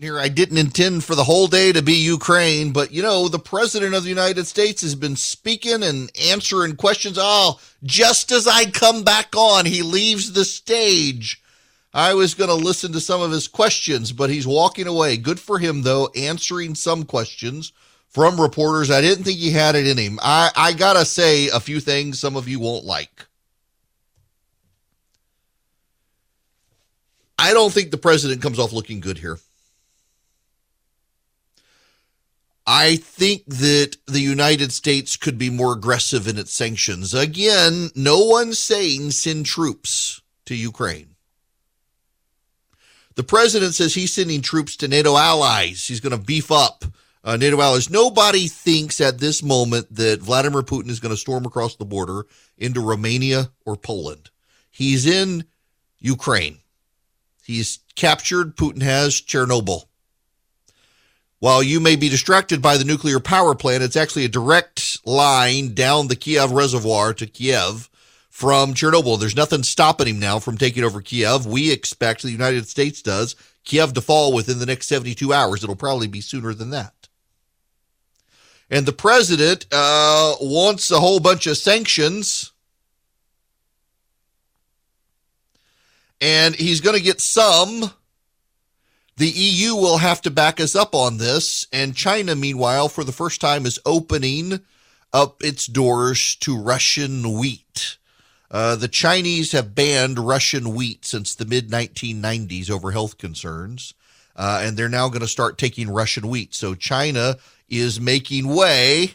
Here, I didn't intend for the whole day to be Ukraine, but you know, the president of the United States has been speaking and answering questions. Oh, just as I come back on, he leaves the stage. I was going to listen to some of his questions, but he's walking away. Good for him, though, answering some questions from reporters. I didn't think he had it in him. I got to say a few things some of you won't like. I don't think the president comes off looking good here. I think that the United States could be more aggressive in its sanctions. Again, no one's saying send troops to Ukraine. The president says he's sending troops to NATO allies. He's going to beef up NATO allies. Nobody thinks at this moment that Vladimir Putin is going to storm across the border into Romania or Poland. He's in Ukraine. He's captured, Putin has, Chernobyl. While you may be distracted by the nuclear power plant, it's actually a direct line down the Kiev reservoir to Kiev from Chernobyl. There's nothing stopping him now from taking over Kiev. We expect, the United States does, Kiev to fall within the next 72 hours. It'll probably be sooner than that. And the president wants a whole bunch of sanctions. And he's going to get some. The EU will have to back us up on this, and China, meanwhile, for the first time, is opening up its doors to Russian wheat. The Chinese have banned Russian wheat since the mid-1990s over health concerns, and they're now going to start taking Russian wheat. So China is making way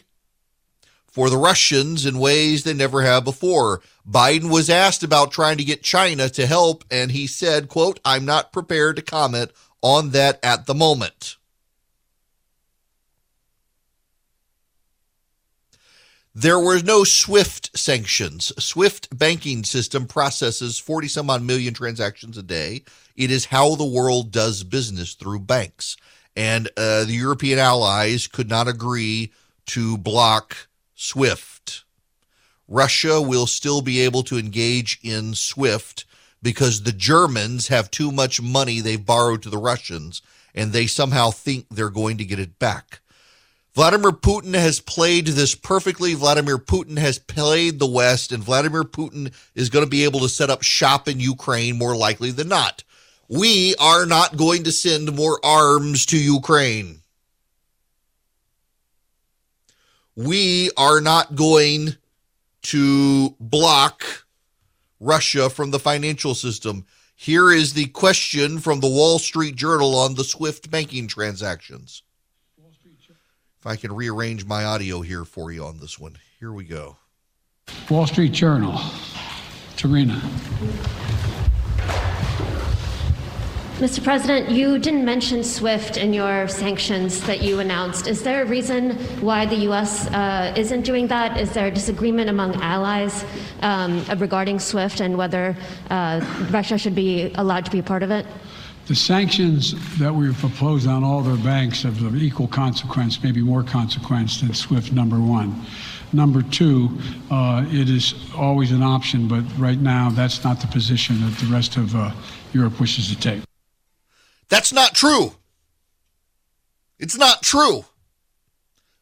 for the Russians in ways they never have before. Biden was asked about trying to get China to help, and he said, quote, "I'm not prepared to comment on that at the moment." There were no SWIFT sanctions. SWIFT banking system processes 40-some-odd million transactions a day. It is how the world does business through banks. And the European allies could not agree to block SWIFT. Russia will still be able to engage in SWIFT because the Germans have too much money they've borrowed to the Russians, and they somehow think they're going to get it back. Vladimir Putin has played this perfectly. Vladimir Putin has played the West, and Vladimir Putin is going to be able to set up shop in Ukraine more likely than not. We are not going to send more arms to Ukraine. We are not going to block Russia from the financial system. Here is the question from the Wall Street Journal on the SWIFT banking transactions. If I can rearrange my audio here for you on this one. Here we go. Wall Street Journal, Tarina. Mr. President, you didn't mention SWIFT in your sanctions that you announced. Is there a reason why the U.S. isn't doing that? Is there a disagreement among allies regarding SWIFT and whether Russia should be allowed to be a part of it? The sanctions that we've proposed on all their banks have of equal consequence, maybe more consequence than SWIFT, number one. Number two, it is always an option, but right now that's not the position that the rest of Europe wishes to take. That's not true. It's not true.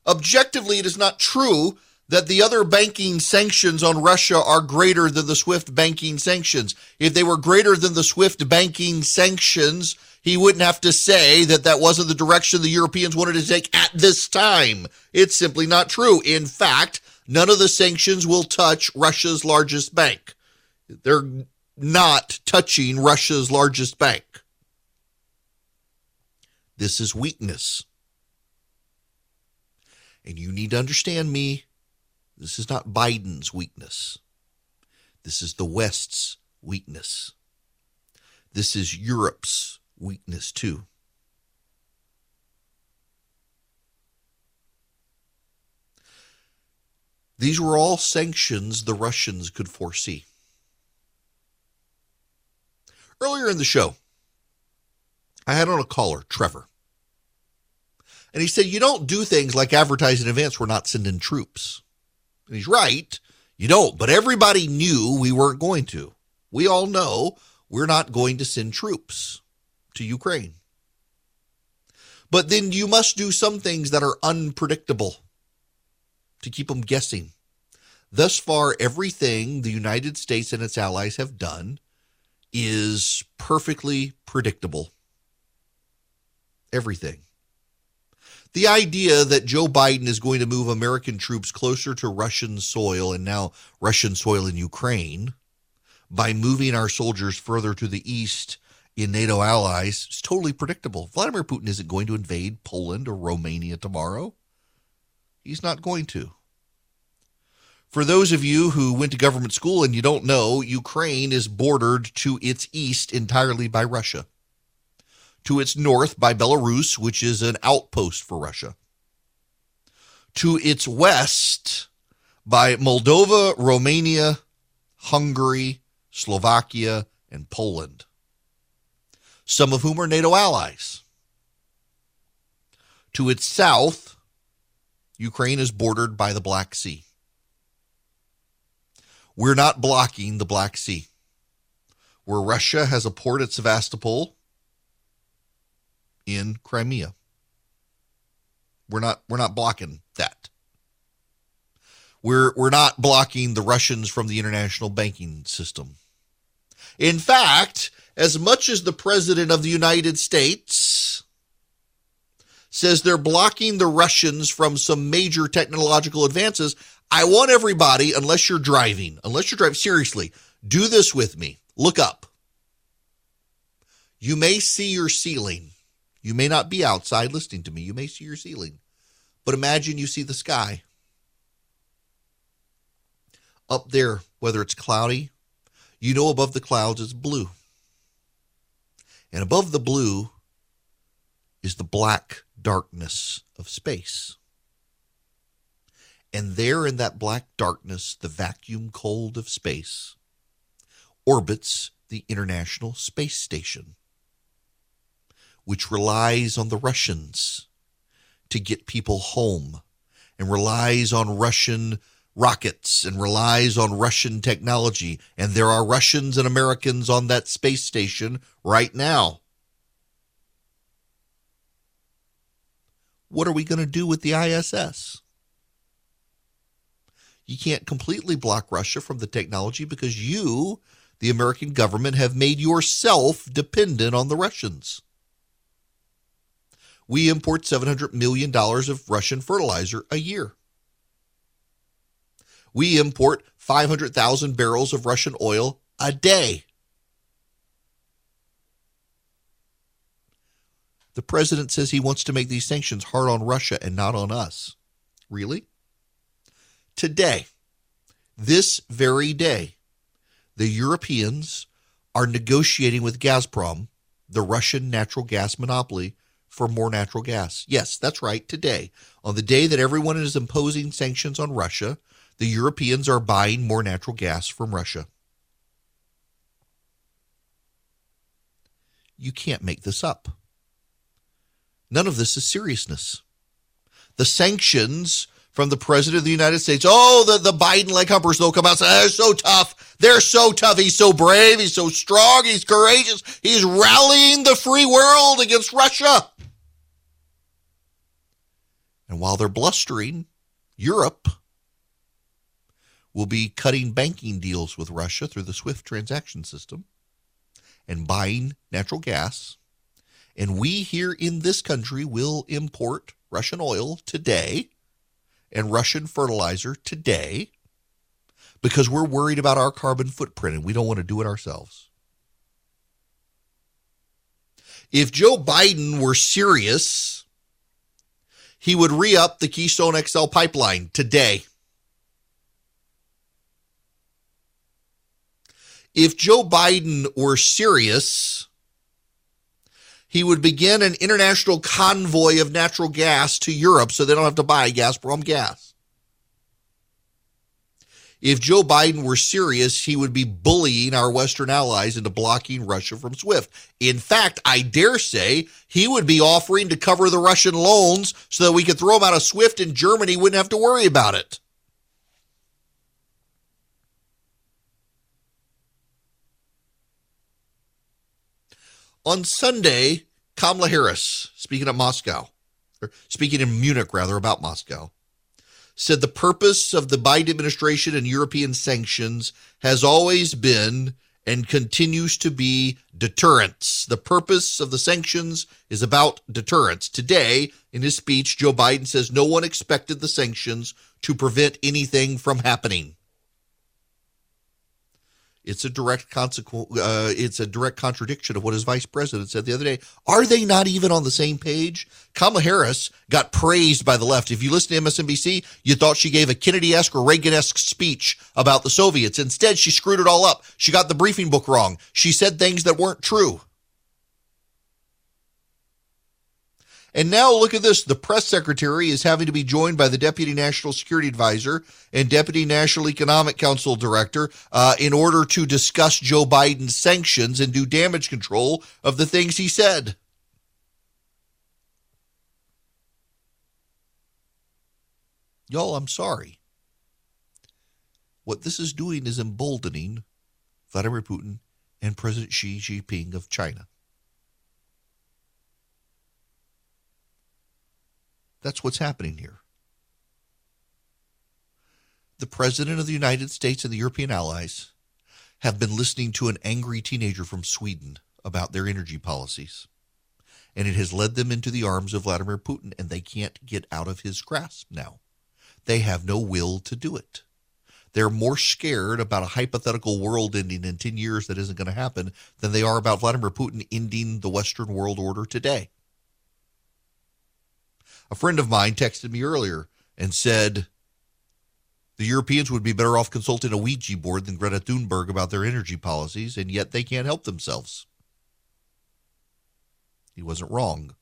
Objectively, it is not true that the other banking sanctions on Russia are greater than the SWIFT banking sanctions. If they were greater than the SWIFT banking sanctions, he wouldn't have to say that that wasn't the direction the Europeans wanted to take at this time. It's simply not true. In fact, none of the sanctions will touch Russia's largest bank. They're not touching Russia's largest bank. This is weakness. And you need to understand me. This is not Biden's weakness. This is the West's weakness. This is Europe's weakness too. These were all sanctions the Russians could foresee. Earlier in the show, I had on a caller, Trevor. And he said, you don't do things like advertise in advance, we're not sending troops. And he's right, you don't. But everybody knew we weren't going to. We all know we're not going to send troops to Ukraine. But then you must do some things that are unpredictable to keep them guessing. Thus far, everything the United States and its allies have done is perfectly predictable. Everything. The idea that Joe Biden is going to move American troops closer to Russian soil, and now Russian soil in Ukraine, by moving our soldiers further to the east in NATO allies is totally predictable. Vladimir Putin isn't going to invade Poland or Romania tomorrow. He's not going to. For those of you who went to government school and you don't know, Ukraine is bordered to its east entirely by Russia, to its north by Belarus, which is an outpost for Russia, to its west by Moldova, Romania, Hungary, Slovakia, and Poland, some of whom are NATO allies. To its south, Ukraine is bordered by the Black Sea. We're not blocking the Black Sea, where Russia has a port at Sevastopol in Crimea. We're not blocking that. We're not blocking the Russians from the international banking system. In fact, as much as the President of the United States says they're blocking the Russians from some major technological advances, I want everybody, unless you're driving, seriously, do this with me. Look up. You may see your ceiling. You may not be outside listening to me. You may see your ceiling. But imagine you see the sky. Up there, whether it's cloudy, you know above the clouds is blue. And above the blue is the black darkness of space. And there in that black darkness, the vacuum cold of space, orbits the International Space Station, which relies on the Russians to get people home, and relies on Russian rockets, and relies on Russian technology. And there are Russians and Americans on that space station right now. What are we going to do with the ISS? You can't completely block Russia from the technology because you, the American government, have made yourself dependent on the Russians. We import $700 million of Russian fertilizer a year. We import 500,000 barrels of Russian oil a day. The president says he wants to make these sanctions hard on Russia and not on us. Really? Today, this very day, the Europeans are negotiating with Gazprom, the Russian natural gas monopoly, for more natural gas. Yes, that's right. Today, on the day that everyone is imposing sanctions on Russia, the Europeans are buying more natural gas from Russia. You can't make this up. None of this is seriousness. The sanctions from the President of the United States. Oh, the Biden-like humpers, they'll come out and say, they're so tough. They're so tough. He's so brave. He's so strong. He's courageous. He's rallying the free world against Russia. And while they're blustering, Europe will be cutting banking deals with Russia through the SWIFT transaction system and buying natural gas. And we here in this country will import Russian oil today and Russian fertilizer today because we're worried about our carbon footprint and we don't want to do it ourselves. If Joe Biden were serious, he would re-up the Keystone XL pipeline today. If Joe Biden were serious, he would begin an international convoy of natural gas to Europe so they don't have to buy Gazprom gas. If Joe Biden were serious, he would be bullying our Western allies into blocking Russia from SWIFT. In fact, I dare say he would be offering to cover the Russian loans so that we could throw them out of SWIFT and Germany wouldn't have to worry about it. On Sunday, Kamala Harris, speaking in Munich, rather, about Moscow, said the purpose of the Biden administration and European sanctions has always been and continues to be deterrence. The purpose of the sanctions is about deterrence. Today, in his speech, Joe Biden says no one expected the sanctions to prevent anything from happening. It's a direct contradiction of what his vice president said the other day. Are they not even on the same page? Kamala Harris got praised by the left. If you listen to MSNBC, you thought she gave a Kennedy-esque or Reagan-esque speech about the Soviets. Instead, she screwed it all up. She got the briefing book wrong. She said things that weren't true. And now look at this. The press secretary is having to be joined by the deputy national security advisor and deputy national economic council director in order to discuss Joe Biden's sanctions and do damage control of the things he said. Y'all, I'm sorry. What this is doing is emboldening Vladimir Putin and President Xi Jinping of China. That's what's happening here. The President of the United States and the European allies have been listening to an angry teenager from Sweden about their energy policies, and it has led them into the arms of Vladimir Putin, and they can't get out of his grasp now. They have no will to do it. They're more scared about a hypothetical world ending in 10 years that isn't going to happen than they are about Vladimir Putin ending the Western world order today. A friend of mine texted me earlier and said the Europeans would be better off consulting a Ouija board than Greta Thunberg about their energy policies, and yet they can't help themselves. He wasn't wrong.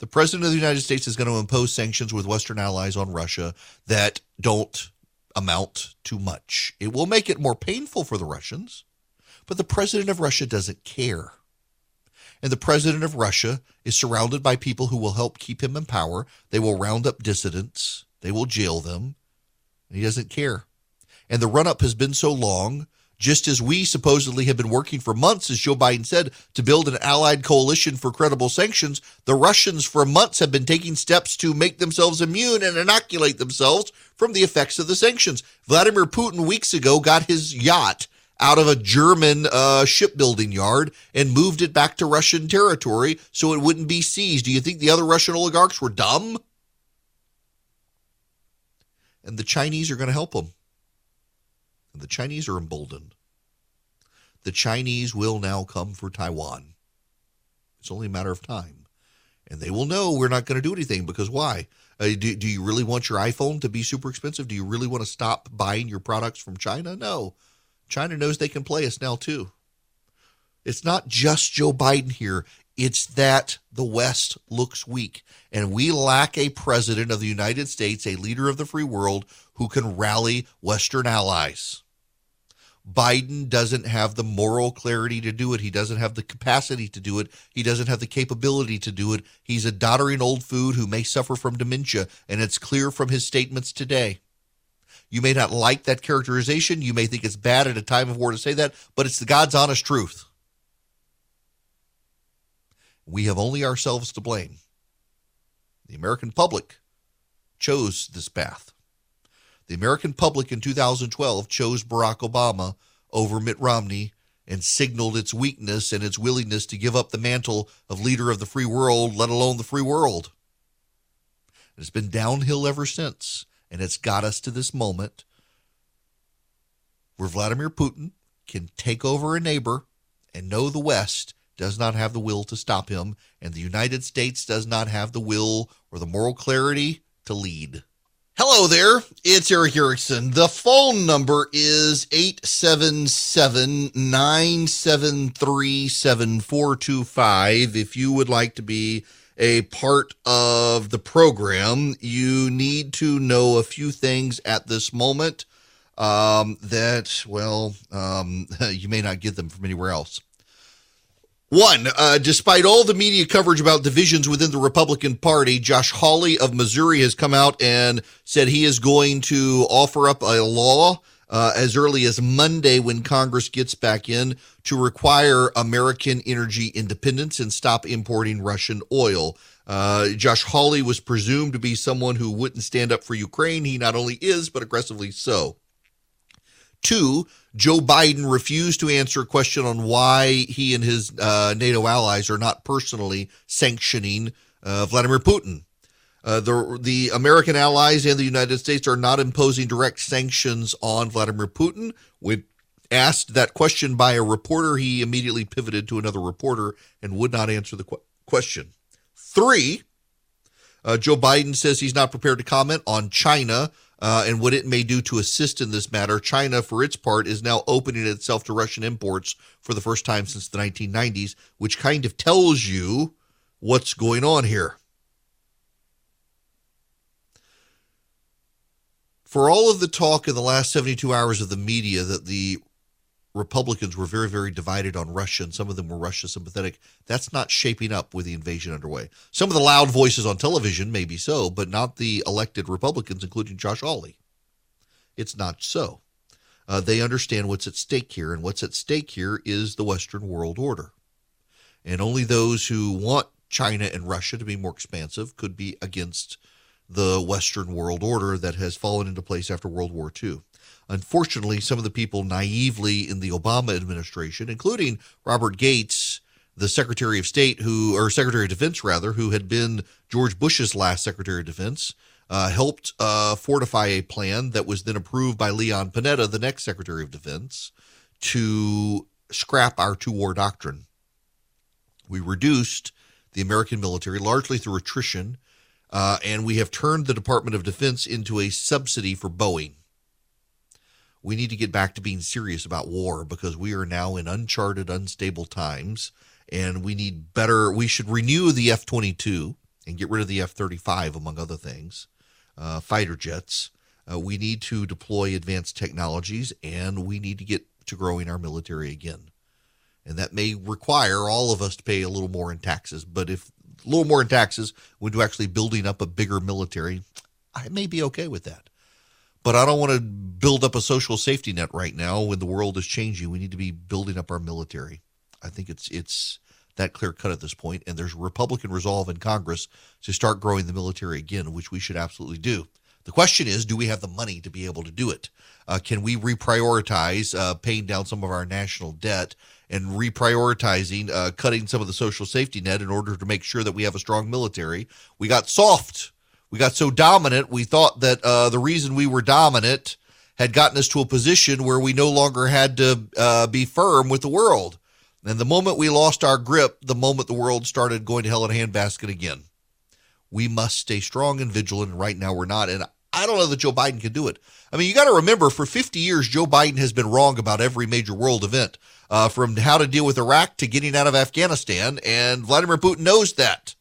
The President of the United States is going to impose sanctions with Western allies on Russia that don't amount to much. It will make it more painful for the Russians, but the President of Russia doesn't care. And the president of Russia is surrounded by people who will help keep him in power. They will round up dissidents. They will jail them. And he doesn't care. And the run-up has been so long, just as we supposedly have been working for months, as Joe Biden said, to build an allied coalition for credible sanctions, the Russians for months have been taking steps to make themselves immune and inoculate themselves from the effects of the sanctions. Vladimir Putin weeks ago got his yacht out of a German shipbuilding yard and moved it back to Russian territory so it wouldn't be seized. Do you think the other Russian oligarchs were dumb? And the Chinese are going to help them. And the Chinese are emboldened. The Chinese will now come for Taiwan. It's only a matter of time. And they will know we're not going to do anything because why? Do you really want your iPhone to be super expensive? Do you really want to stop buying your products from China? No. China knows they can play us now, too. It's not just Joe Biden here. It's that the West looks weak, and we lack a president of the United States, a leader of the free world, who can rally Western allies. Biden doesn't have the moral clarity to do it. He doesn't have the capacity to do it. He doesn't have the capability to do it. He's a doddering old fool who may suffer from dementia, and it's clear from his statements today. You may not like that characterization. You may think it's bad at a time of war to say that, but it's the God's honest truth. We have only ourselves to blame. The American public chose this path. The American public in 2012 chose Barack Obama over Mitt Romney and signaled its weakness and its willingness to give up the mantle of leader of the free world, let alone the free world. It's been downhill ever since. And it's got us to this moment where Vladimir Putin can take over a neighbor and know the West does not have the will to stop him, and the United States does not have the will or the moral clarity to lead. Hello there, it's Eric Erickson. The phone number is 877-973-7425. If you would like to be a part of the program, you need to know a few things at this moment you may not get them from anywhere else. One, despite all the media coverage about divisions within the Republican Party, Josh Hawley of Missouri has come out and said he is going to offer up a law as early as Monday when Congress gets back in to require American energy independence and stop importing Russian oil. Josh Hawley was presumed to be someone who wouldn't stand up for Ukraine. He not only is, but aggressively so. 2, Joe Biden refused to answer a question on why he and his NATO allies are not personally sanctioning Vladimir Putin. The American allies and the United States are not imposing direct sanctions on Vladimir Putin. When asked that question by a reporter, he immediately pivoted to another reporter and would not answer the question. 3, Joe Biden says he's not prepared to comment on China and what it may do to assist in this matter. China, for its part, is now opening itself to Russian imports for the first time since the 1990s, which kind of tells you what's going on here. For all of the talk in the last 72 hours of the media that the Republicans were very, very divided on Russia, and some of them were Russia sympathetic, that's not shaping up with the invasion underway. Some of the loud voices on television, maybe so, but not the elected Republicans, including Josh Hawley. It's not so. They understand what's at stake here, and what's at stake here is the Western world order. And only those who want China and Russia to be more expansive could be against the Western world order that has fallen into place after World War II. Unfortunately, some of the people naively in the Obama administration, including Robert Gates, the Secretary of State, or Secretary of Defense, rather, who had been George Bush's last Secretary of Defense, helped fortify a plan that was then approved by Leon Panetta, the next Secretary of Defense, to scrap our two-war doctrine. We reduced the American military largely through attrition, and we have turned the Department of Defense into a subsidy for Boeing. We need to get back to being serious about war because we are now in uncharted, unstable times, and we should renew the F-22 and get rid of the F-35, among other things, fighter jets. We need to deploy advanced technologies, and we need to get to growing our military again. And that may require all of us to pay a little more in taxes, but if a little more in taxes when you're actually building up a bigger military, I may be okay with that. But I don't want to build up a social safety net right now when the world is changing. We need to be building up our military. I think it's that clear cut at this point, and there's Republican resolve in Congress to start growing the military again, which we should absolutely do. The question is, do we have the money to be able to do it? Can we reprioritize paying down some of our national debt and reprioritizing, cutting some of the social safety net in order to make sure that we have a strong military? We got soft. We got so dominant, we thought that the reason we were dominant had gotten us to a position where we no longer had to be firm with the world. And the moment we lost our grip, the moment the world started going to hell in a handbasket again. We must stay strong and vigilant, and right now we're not. And I don't know that Joe Biden can do it. I mean, you got to remember, for 50 years, Joe Biden has been wrong about every major world event, from how to deal with Iraq to getting out of Afghanistan, and Vladimir Putin knows that.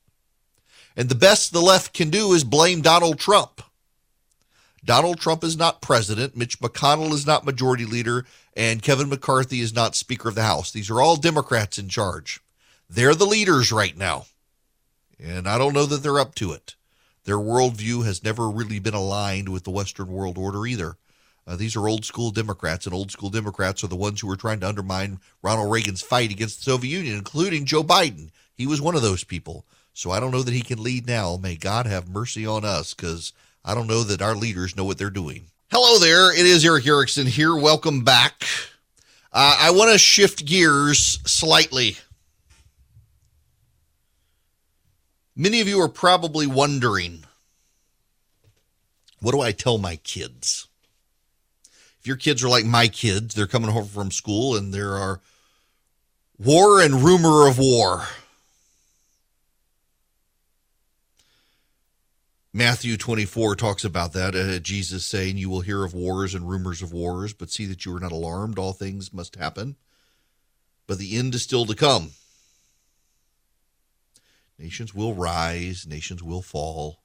And the best the left can do is blame Donald Trump. Donald Trump is not president, Mitch McConnell is not majority leader, and Kevin McCarthy is not Speaker of the House. These are all Democrats in charge. They're the leaders right now, and I don't know that they're up to it. Their worldview has never really been aligned with the Western world order either. These are old school Democrats, and old school Democrats are the ones who were trying to undermine Ronald Reagan's fight against the Soviet Union, including Joe Biden. He was one of those people. So I don't know that he can lead now. May God have mercy on us, because I don't know that our leaders know what they're doing. Hello there. It is Eric Erickson here. Welcome back. I want to shift gears slightly. Many of you are probably wondering, what do I tell my kids? If your kids are like my kids, they're coming home from school and there are war and rumor of war. Matthew 24 talks about that. Jesus saying, you will hear of wars and rumors of wars, but see that you are not alarmed. All things must happen, but the end is still to come. Nations will rise, nations will fall.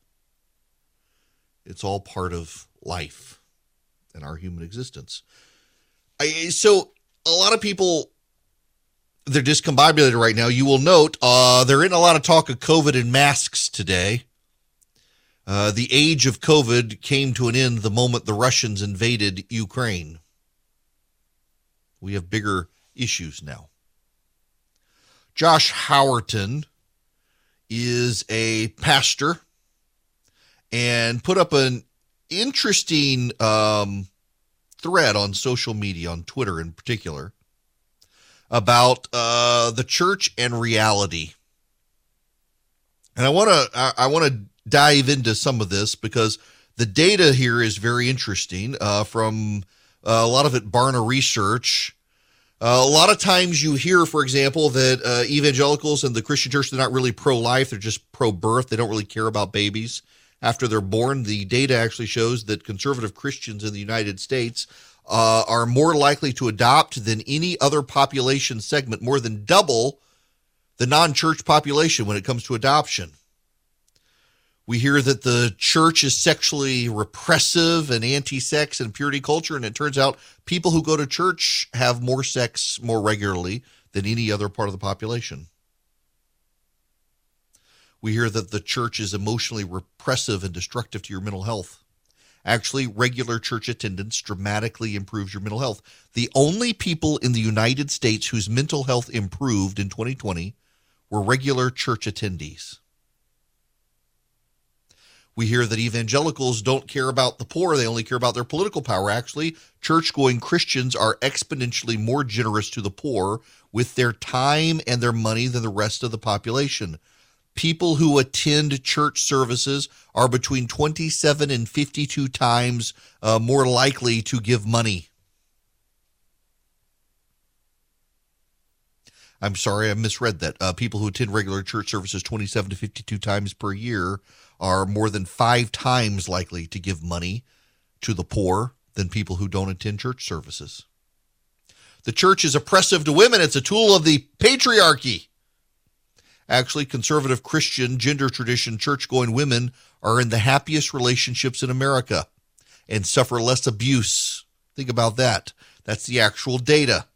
It's all part of life and our human existence. So a lot of people, they're discombobulated right now. You will note there isn't a lot of talk of COVID and masks today. The age of COVID came to an end the moment the Russians invaded Ukraine. We have bigger issues now. Josh Howerton is a pastor and put up an interesting thread on social media, on Twitter in particular, about the church and reality. And I want to dive into some of this because the data here is very interesting from a lot of it Barna Research. A lot of times you hear, for example, that evangelicals and the Christian church, they're not really pro-life. They're just pro-birth. They don't really care about babies after they're born. The data actually shows that conservative Christians in the United States are more likely to adopt than any other population segment, more than double the non-church population when it comes to adoption. We hear that the church is sexually repressive and anti-sex and purity culture, and it turns out people who go to church have more sex more regularly than any other part of the population. We hear that the church is emotionally repressive and destructive to your mental health. Actually, regular church attendance dramatically improves your mental health. The only people in the United States whose mental health improved in 2020 were regular church attendees. We hear that evangelicals don't care about the poor. They only care about their political power. Actually, church-going Christians are exponentially more generous to the poor with their time and their money than the rest of the population. People who attend church services are between 27 and 52 times more likely to give money. I'm sorry, I misread that. People who attend regular church services 27 to 52 times per year are more than 5 times likely to give money to the poor than people who don't attend church services. The church is oppressive to women. It's a tool of the patriarchy. Actually, conservative Christian gender tradition church-going women are in the happiest relationships in America and suffer less abuse. Think about that. That's the actual data.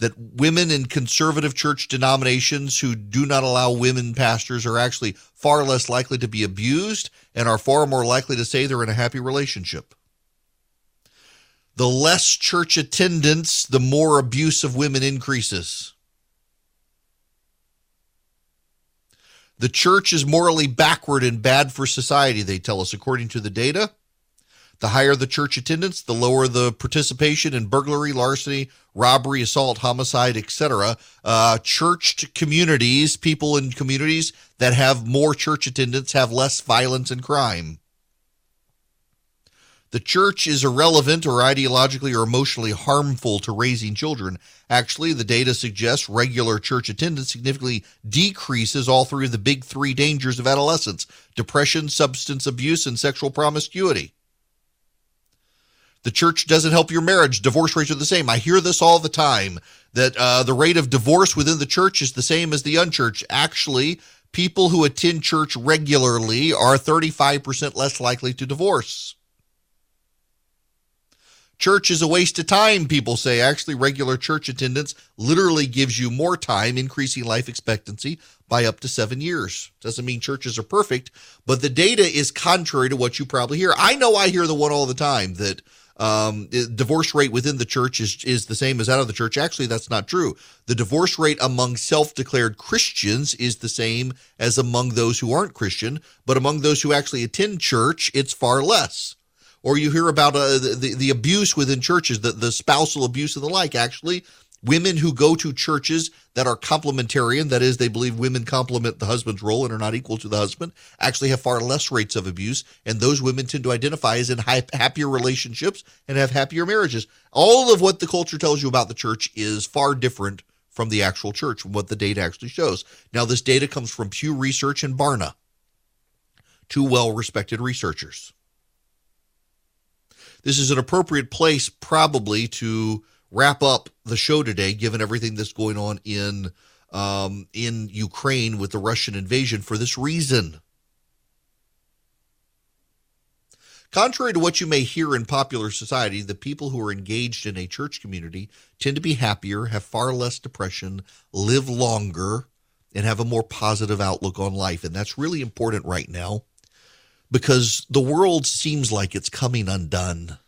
That women in conservative church denominations who do not allow women pastors are actually far less likely to be abused and are far more likely to say they're in a happy relationship. The less church attendance, the more abuse of women increases. The church is morally backward and bad for society, they tell us, according to the data. The higher the church attendance, the lower the participation in burglary, larceny, robbery, assault, homicide, etc. Churched communities, people in communities that have more church attendance have less violence and crime. The church is irrelevant or ideologically or emotionally harmful to raising children. Actually, the data suggests regular church attendance significantly decreases all three of the big three dangers of adolescence: depression, substance abuse, and sexual promiscuity. The church doesn't help your marriage. Divorce rates are the same. I hear this all the time, that the rate of divorce within the church is the same as the unchurched. Actually, people who attend church regularly are 35% less likely to divorce. Church is a waste of time, people say. Actually, regular church attendance literally gives you more time, increasing life expectancy by up to 7 years. Doesn't mean churches are perfect, but the data is contrary to what you probably hear. I know I hear the one all the time that divorce rate within the church is the same as out of the church. Actually, that's not true. The divorce rate among self-declared Christians is the same as among those who aren't Christian, but among those who actually attend church, it's far less. Or you hear about the abuse within churches, the spousal abuse and the like. Actually, women who go to churches that are complementarian, that is, they believe women complement the husband's role and are not equal to the husband, actually have far less rates of abuse. And those women tend to identify as in happier relationships and have happier marriages. All of what the culture tells you about the church is far different from the actual church, from what the data actually shows. Now, this data comes from Pew Research and Barna, two well-respected researchers. This is an appropriate place probably to wrap up the show today, given everything that's going on in Ukraine with the Russian invasion, for this reason. Contrary to what you may hear in popular society, the people who are engaged in a church community tend to be happier, have far less depression, live longer, and have a more positive outlook on life. And that's really important right now, because the world seems like it's coming undone.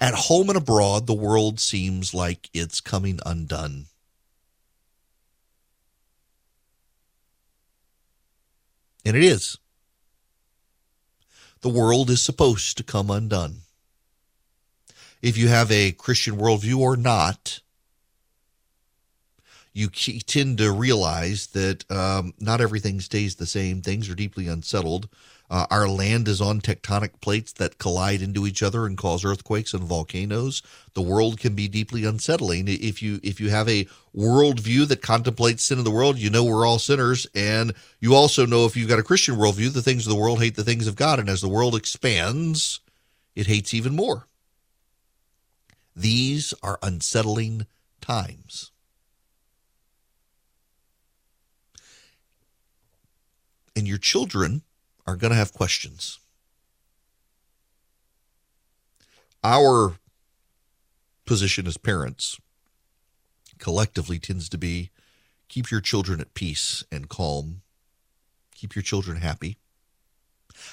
At home and abroad, the world seems like it's coming undone. And it is. The world is supposed to come undone. If you have a Christian worldview or not, you tend to realize that not everything stays the same. Things are deeply unsettled. Our land is on tectonic plates that collide into each other and cause earthquakes and volcanoes. The world can be deeply unsettling. If you have a worldview that contemplates sin in the world, you know we're all sinners. And you also know if you've got a Christian worldview, the things of the world hate the things of God. And as the world expands, it hates even more. These are unsettling times. And your children are going to have questions. Our position as parents collectively tends to be, keep your children at peace and calm. Keep your children happy.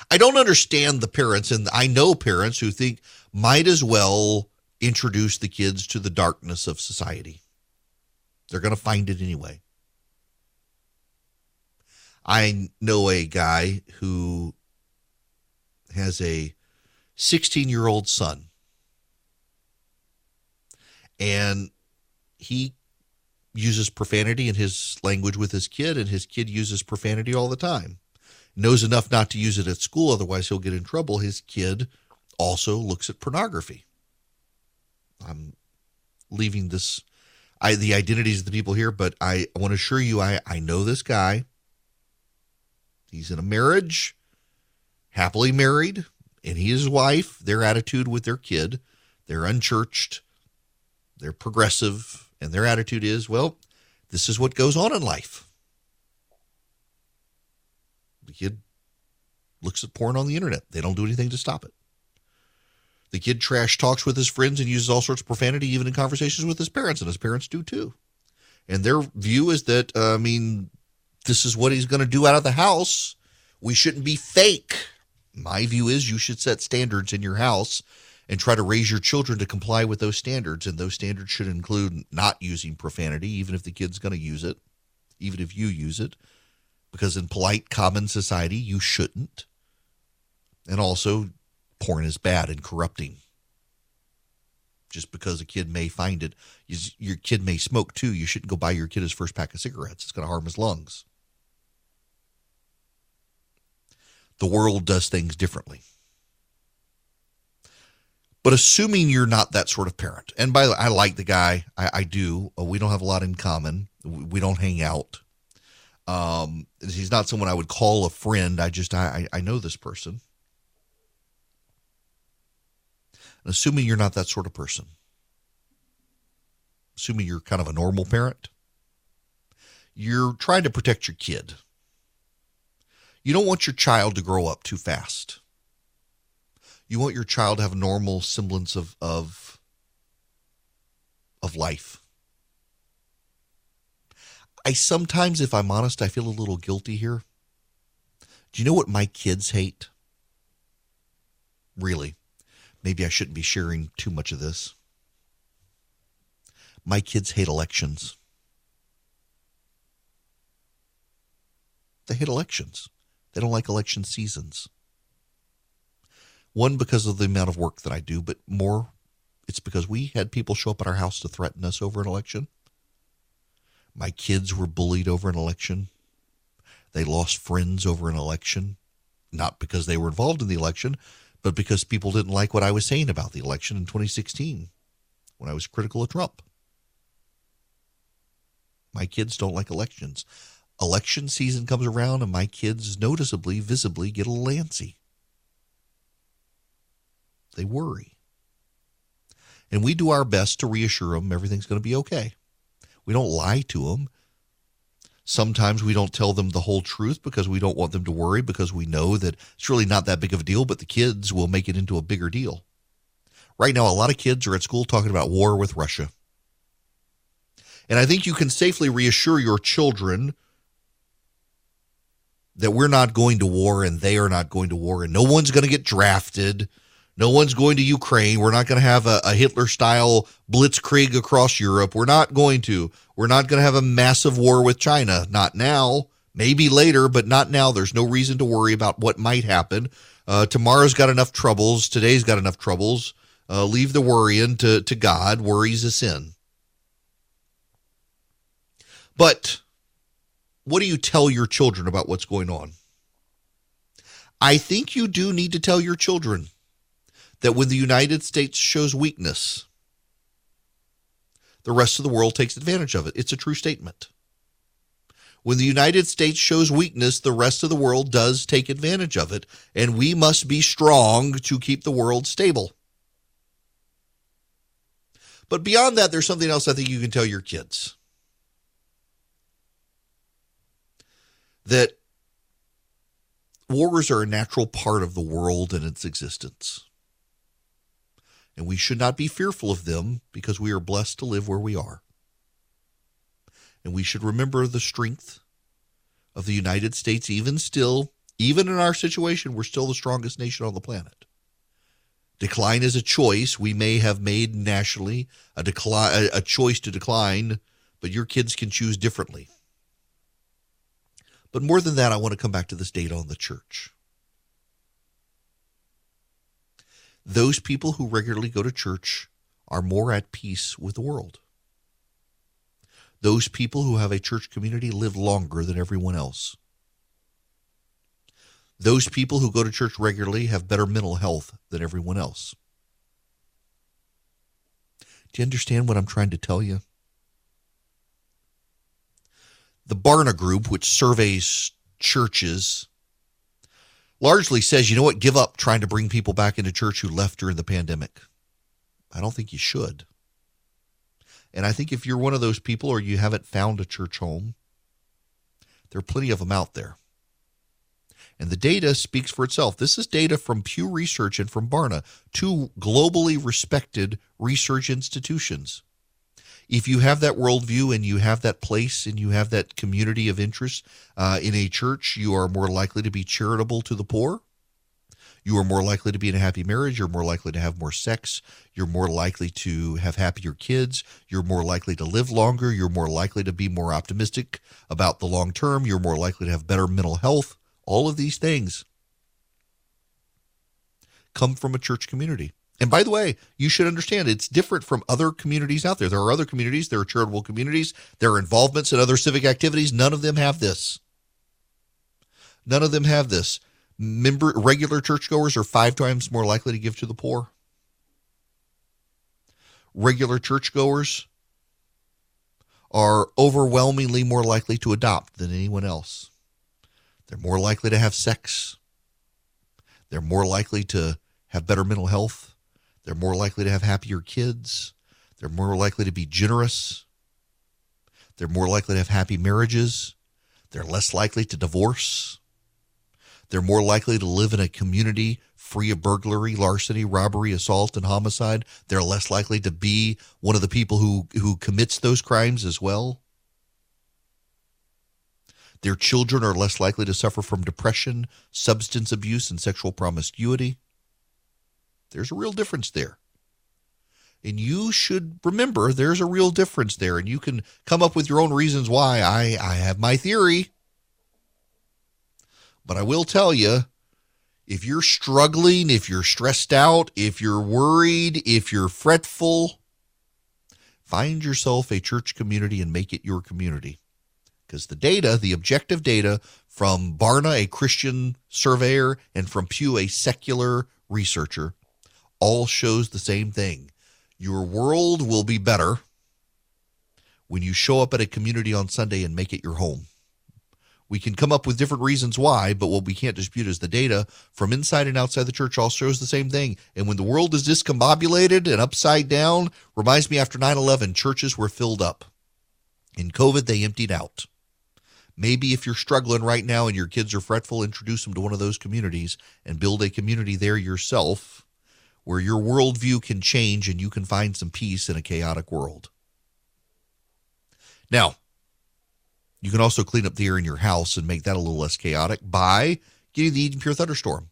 I don't understand the parents, and I know parents who think might as well introduce the kids to the darkness of society. They're going to find it anyway. I know a guy who has a 16-year-old son, and he uses profanity in his language with his kid, and his kid uses profanity all the time. Knows enough not to use it at school, otherwise he'll get in trouble. His kid also looks at pornography. I'm leaving this, the identities of the people here, but I want to assure you I know this guy. He's in a marriage, happily married, and he and his wife, their attitude with their kid, they're unchurched, they're progressive, and their attitude is, well, this is what goes on in life. The kid looks at porn on the internet. They don't do anything to stop it. The kid trash talks with his friends and uses all sorts of profanity, even in conversations with his parents, and his parents do too. And their view is that, this is what he's going to do out of the house. We shouldn't be fake. My view is you should set standards in your house and try to raise your children to comply with those standards. And those standards should include not using profanity, even if the kid's going to use it, even if you use it, because in polite common society, you shouldn't. And also, porn is bad and corrupting. Just because a kid may find it, your kid may smoke too. You shouldn't go buy your kid his first pack of cigarettes. It's going to harm his lungs. The world does things differently. But assuming you're not that sort of parent, and by the way, I like the guy. I do. We don't have a lot in common. We don't hang out. He's not someone I would call a friend. I know this person. And assuming you're not that sort of person, assuming you're kind of a normal parent, you're trying to protect your kid. You don't want your child to grow up too fast. You want your child to have a normal semblance of life. I sometimes, if I'm honest, I feel a little guilty here. Do you know what my kids hate? Really? Maybe I shouldn't be sharing too much of this. My kids hate elections. They hate elections. They don't like election seasons. One, because of the amount of work that I do, but more, it's because we had people show up at our house to threaten us over an election. My kids were bullied over an election. They lost friends over an election, not because they were involved in the election, but because people didn't like what I was saying about the election in 2016 when I was critical of Trump. My kids don't like elections. Election season comes around and my kids noticeably, visibly get a little antsy. They worry. And we do our best to reassure them everything's going to be okay. We don't lie to them. Sometimes we don't tell them the whole truth because we don't want them to worry, because we know that it's really not that big of a deal, but the kids will make it into a bigger deal. Right now, a lot of kids are at school talking about war with Russia. And I think you can safely reassure your children that we're not going to war and they are not going to war and no one's going to get drafted. No one's going to Ukraine. We're not going to have a Hitler-style blitzkrieg across Europe. We're not going to. We're not going to have a massive war with China. Not now. Maybe later, but not now. There's no reason to worry about what might happen. Tomorrow's got enough troubles. Today's got enough troubles. Leave the worrying to God. Worry's a sin. But what do you tell your children about what's going on? I think you do need to tell your children that when the United States shows weakness, the rest of the world takes advantage of it. It's a true statement. When the United States shows weakness, the rest of the world does take advantage of it, and we must be strong to keep the world stable. But beyond that, there's something else I think you can tell your kids. That wars are a natural part of the world and its existence. And we should not be fearful of them because we are blessed to live where we are. And we should remember the strength of the United States, even still, even in our situation, we're still the strongest nation on the planet. Decline is a choice we may have made nationally, a choice to decline, but your kids can choose differently. But more than that, I want to come back to this data on the church. Those people who regularly go to church are more at peace with the world. Those people who have a church community live longer than everyone else. Those people who go to church regularly have better mental health than everyone else. Do you understand what I'm trying to tell you? The Barna Group, which surveys churches, largely says, you know what, give up trying to bring people back into church who left during the pandemic. I don't think you should. And I think if you're one of those people or you haven't found a church home, there are plenty of them out there. And the data speaks for itself. This is data from Pew Research and from Barna, two globally respected research institutions. If you have that worldview and you have that place and you have that community of interest in a church, you are more likely to be charitable to the poor. You are more likely to be in a happy marriage. You're more likely to have more sex. You're more likely to have happier kids. You're more likely to live longer. You're more likely to be more optimistic about the long term. You're more likely to have better mental health. All of these things come from a church community. And by the way, you should understand it's different from other communities out there. There are other communities. There are charitable communities. There are involvements in other civic activities. None of them have this. None of them have this. Regular churchgoers are 5 times more likely to give to the poor. Regular churchgoers are overwhelmingly more likely to adopt than anyone else. They're more likely to have sex. They're more likely to have better mental health. They're more likely to have happier kids. They're more likely to be generous. They're more likely to have happy marriages. They're less likely to divorce. They're more likely to live in a community free of burglary, larceny, robbery, assault, and homicide. They're less likely to be one of the people who commits those crimes as well. Their children are less likely to suffer from depression, substance abuse, and sexual promiscuity. There's a real difference there. And you should remember there's a real difference there, and you can come up with your own reasons why. I have my theory. But I will tell you, if you're struggling, if you're stressed out, if you're worried, if you're fretful, find yourself a church community and make it your community. Because the data, the objective data from Barna, a Christian surveyor, and from Pew, a secular researcher, all shows the same thing. Your world will be better when you show up at a community on Sunday and make it your home. We can come up with different reasons why, but what we can't dispute is the data from inside and outside the church all shows the same thing. And when the world is discombobulated and upside down, reminds me after 9/11, churches were filled up. In COVID, they emptied out. Maybe if you're struggling right now and your kids are fretful, introduce them to one of those communities and build a community there yourself where your worldview can change and you can find some peace in a chaotic world. Now, you can also clean up the air in your house and make that a little less chaotic by getting the Eden Pure Thunderstorm.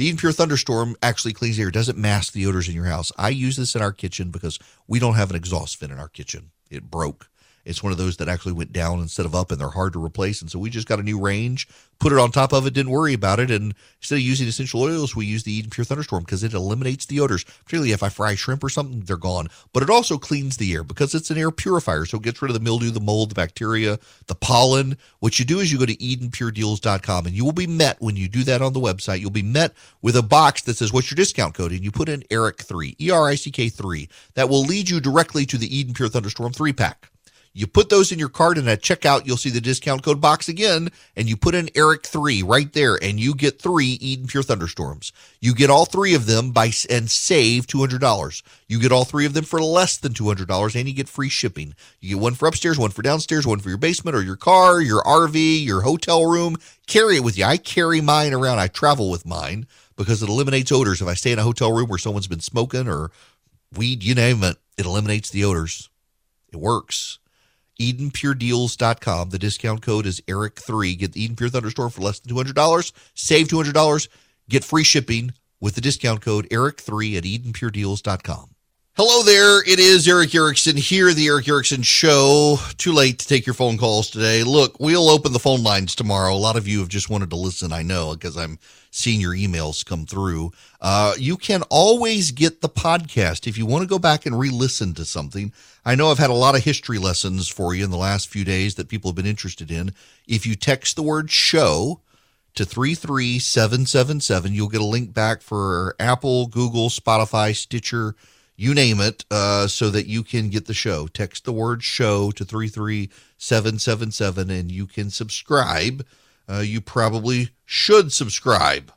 The Eden Pure Thunderstorm actually cleans the air. It doesn't mask the odors in your house. I use this in our kitchen because we don't have an exhaust fan in our kitchen. It broke. It's one of those that actually went down instead of up, and they're hard to replace. And so we just got a new range, put it on top of it, didn't worry about it. And instead of using essential oils, we use the Eden Pure Thunderstorm because it eliminates the odors. Particularly if I fry shrimp or something, they're gone. But it also cleans the air because it's an air purifier. So it gets rid of the mildew, the mold, the bacteria, the pollen. What you do is you go to EdenPureDeals.com, and you will be met when you do that on the website. You'll be met with a box that says, what's your discount code? And you put in ERIC3, E-R-I-C-K-3. That will lead you directly to the Eden Pure Thunderstorm 3-pack. You put those in your cart, and at checkout, you'll see the discount code box again, and you put in ERIC3 right there, and you get 3 Eden Pure Thunderstorms. You get all 3 of them and save $200. You get all 3 of them for less than $200, and you get free shipping. You get one for upstairs, one for downstairs, one for your basement or your car, your RV, your hotel room. Carry it with you. I carry mine around. I travel with mine because it eliminates odors. If I stay in a hotel room where someone's been smoking or weed, you name it, it eliminates the odors. It works. EdenPureDeals.com. The discount code is ERIC3. Get the Eden Pure Thunderstorm for less than $200. Save $200. Get free shipping with the discount code ERIC3 at EdenPureDeals.com. Hello there. It is Eric Erickson here, the Eric Erickson Show. Too late to take your phone calls today. Look, we'll open the phone lines tomorrow. A lot of you have just wanted to listen, I know, because I'm seeing your emails come through. You can always get the podcast if you want to go back and re-listen to something. I know I've had a lot of history lessons for you in the last few days that people have been interested in. If you text the word show to 33777, you'll get a link back for Apple, Google, Spotify, Stitcher, you name it, so that you can get the show. Text the word show to 33777 and you can subscribe. You probably should subscribe.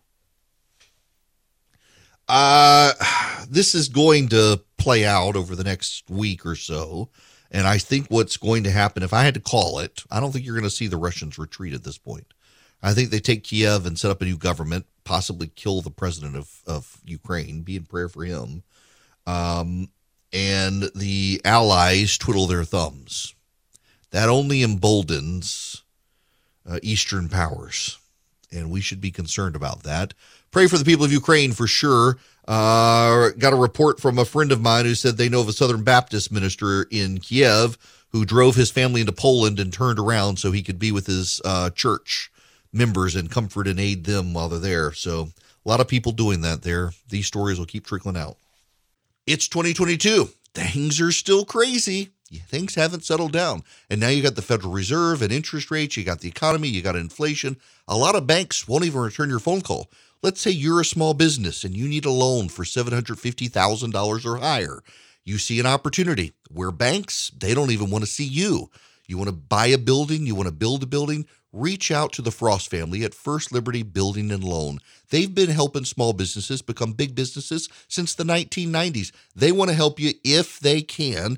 This is going to play out over the next week or so. And I think what's going to happen, if I had to call it, I don't think you're going to see the Russians retreat at this point. I think they take Kiev and set up a new government, possibly kill the president of Ukraine, be in prayer for him. And the allies twiddle their thumbs. That only emboldens Eastern powers, and we should be concerned about that. Pray for the people of Ukraine for sure. Got a report from a friend of mine who said they know of a Southern Baptist minister in Kiev who drove his family into Poland and turned around so he could be with his church members and comfort and aid them while they're there. So a lot of people doing that there. These stories will keep trickling out. It's 2022. Things are still crazy. Things haven't settled down. And now you got the Federal Reserve and interest rates. You got the economy. You got inflation. A lot of banks won't even return your phone call. Let's say you're a small business and you need a loan for $750,000 or higher. You see an opportunity where banks, they don't even want to see you. You want to buy a building. You want to build a building. Reach out to the Frost family at First Liberty Building and Loan. They've been helping small businesses become big businesses since the 1990s. They want to help you if they can.